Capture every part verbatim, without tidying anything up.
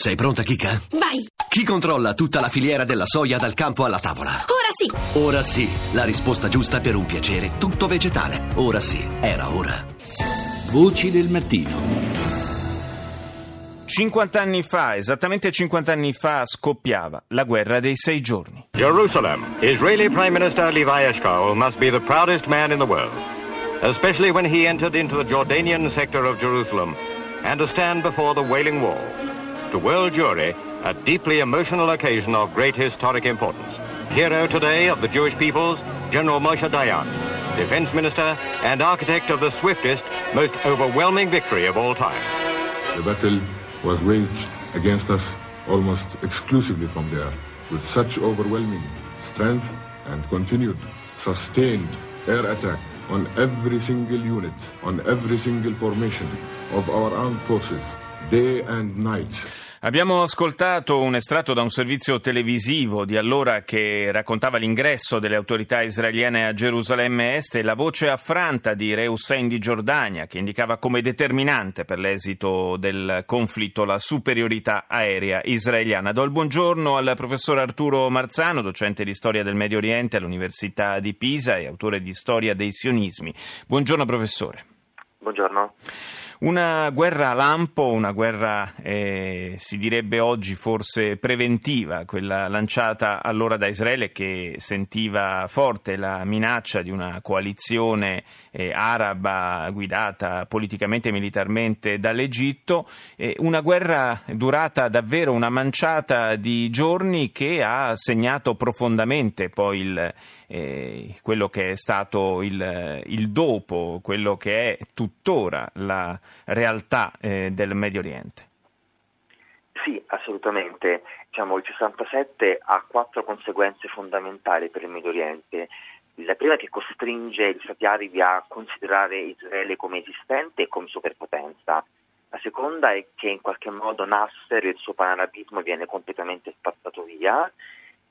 Sei pronta, Kika? Vai! Chi controlla tutta la filiera della soia dal campo alla tavola? Ora sì! Ora sì, la risposta giusta per un piacere tutto vegetale. Ora sì, era ora. Voci del mattino. cinquant'anni fa, esattamente cinquant'anni fa, scoppiava la guerra dei sei giorni. Jerusalem, Israeli Prime Minister Levi Eshkol must be the proudest man in the world, especially when he entered into the Jordanian sector of Jerusalem and to stand before the Wailing Wall. To world Jewry, a deeply emotional occasion of great historic importance. Hero today of the Jewish peoples, General Moshe Dayan, Defense Minister and architect of the swiftest, most overwhelming victory of all time. The battle was waged against us almost exclusively from there, with such overwhelming strength and continued, sustained air attack on every single unit, on every single formation of our armed forces, day and night. Abbiamo ascoltato un estratto da un servizio televisivo di allora che raccontava l'ingresso delle autorità israeliane a Gerusalemme Est e la voce affranta di Re Hussein di Giordania, che indicava come determinante per l'esito del conflitto la superiorità aerea israeliana. Do il buongiorno al professor Arturo Marzano, docente di storia del Medio Oriente all'Università di Pisa e autore di storia dei sionismi. Buongiorno professore. Buongiorno. Una guerra lampo, una guerra eh, si direbbe oggi forse preventiva, quella lanciata allora da Israele che sentiva forte la minaccia di una coalizione eh, araba guidata politicamente e militarmente dall'Egitto, eh, una guerra durata davvero una manciata di giorni che ha segnato profondamente poi il, eh, quello che è stato il, il dopo, quello che è tuttora la realtà eh, del Medio Oriente. Sì, assolutamente. Diciamo, il sessantasette ha quattro conseguenze fondamentali per il Medio Oriente. La prima è che costringe gli stati arabi a considerare Israele come esistente e come superpotenza. La seconda è che in qualche modo Nasser e il suo panarabismo viene completamente spazzato via.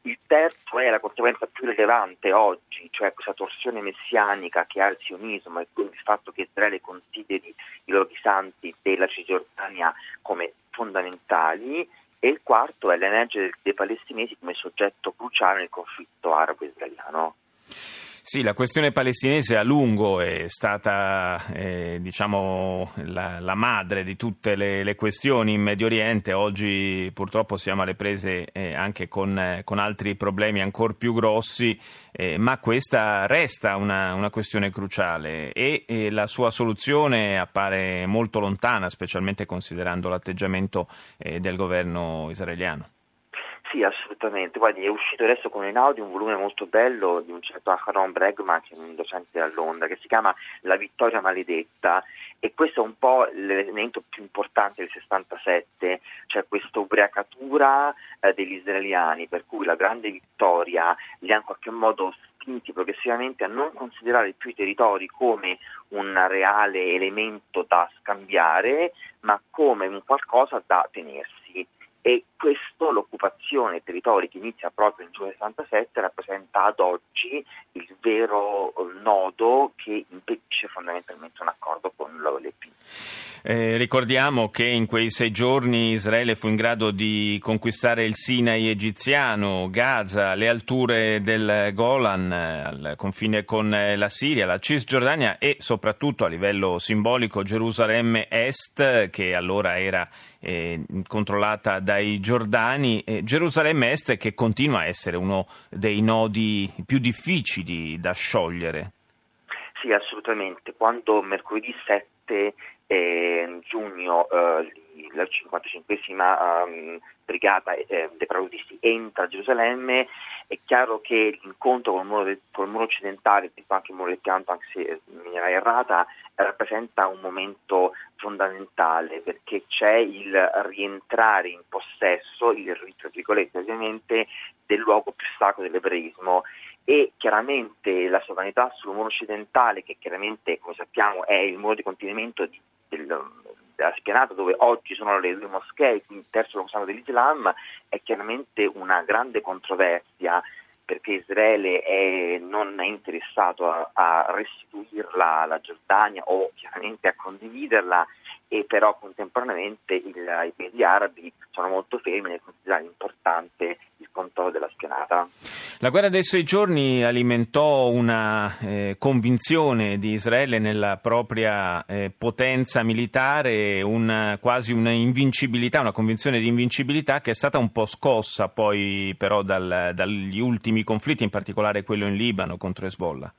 Il terzo è la conseguenza più rilevante oggi, cioè questa torsione messianica che ha il sionismo e quindi il fatto che Israele consideri i luoghi santi della Cisgiordania come fondamentali, e il quarto è l'emergere dei palestinesi come soggetto cruciale nel conflitto arabo-israeliano. Sì, la questione palestinese a lungo è stata eh, diciamo la, la madre di tutte le, le questioni in Medio Oriente. Oggi purtroppo siamo alle prese eh, anche con, eh, con altri problemi ancora più grossi, eh, ma questa resta una, una questione cruciale e, e la sua soluzione appare molto lontana, specialmente considerando l'atteggiamento eh, del governo israeliano. Sì, assolutamente. Guardi, è uscito adesso con in audio un volume molto bello di un certo Aharon Bregman, che è un docente a Londra, che si chiama La vittoria maledetta, e questo è un po' l'elemento più importante del sessantasette, cioè questa ubriacatura eh, degli israeliani, per cui la grande vittoria li ha in qualche modo spinti progressivamente a non considerare più i territori come un reale elemento da scambiare, ma come un qualcosa da tenersi. E questo, l'occupazione dei territori che inizia proprio in giugno sessantasette, rappresenta ad oggi il vero nodo che impedisce fondamentalmente un accordo con l'O L P. Eh, ricordiamo che in quei sei giorni Israele fu in grado di conquistare il Sinai egiziano, Gaza, le alture del Golan, al confine con la Siria, la Cisgiordania e soprattutto a livello simbolico Gerusalemme Est, che allora era eh, controllata da dai Giordani, eh, Gerusalemme Est, che continua a essere uno dei nodi più difficili da sciogliere. Sì, assolutamente. Quando mercoledì sette eh, giugno eh, la cinquantacinquesima um, brigata eh, dei paraludisti entra a Gerusalemme, è chiaro che l'incontro col muro, de- col muro occidentale, anche il muro del pianto, anche se in maniera errata, rappresenta un momento fondamentale, perché c'è il rientrare in possesso, il rito virgolette ovviamente, del luogo più sacro dell'ebraismo, e chiaramente la sovranità sul muro occidentale, che chiaramente come sappiamo è il muro di contenimento di, del della spianata dove oggi sono le due moschee, quindi il terzo luogo santo dell'Islam, è chiaramente una grande controversia perché Israele è, non è interessato a, a restituirla alla Giordania o chiaramente a condividerla, e però contemporaneamente il, i paesi arabi sono molto fermi nel considerare importante il controllo della spianata. La guerra dei sei giorni alimentò una eh, convinzione di Israele nella propria eh, potenza militare, una, quasi una invincibilità, una convinzione di invincibilità che è stata un po' scossa poi però dal, dagli ultimi conflitti, in particolare quello in Libano contro Hezbollah.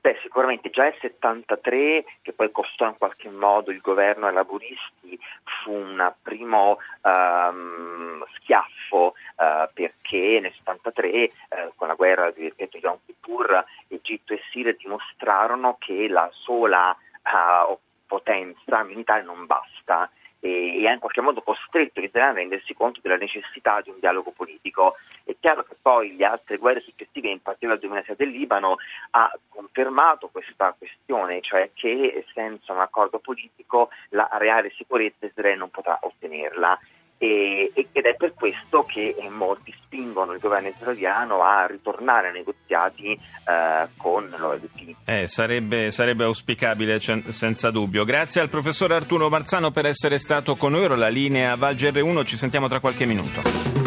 Beh, sicuramente già il settantatré, che poi costò in qualche modo il governo ai laburisti, fu un primo um, schiaffo uh, perché nel settantatré, eh, con la guerra di Yom Kippur, Egitto e Siria dimostrarono che la sola uh, potenza militare non basta e ha in qualche modo costretto l'Italia a rendersi conto della necessità di un dialogo politico. È chiaro che poi le altre guerre successive, in particolare il duemilasei del Libano, ha confermato questa questione, cioè che senza un accordo politico la reale sicurezza Israele non potrà ottenerla, e, ed è per questo che molti spingono il governo israeliano a ritornare a negoziati eh, con l'O L P. Eh, sarebbe, sarebbe auspicabile c- senza dubbio. Grazie al professor Arturo Marzano per essere stato con noi. La linea va al G R uno, ci sentiamo tra qualche minuto.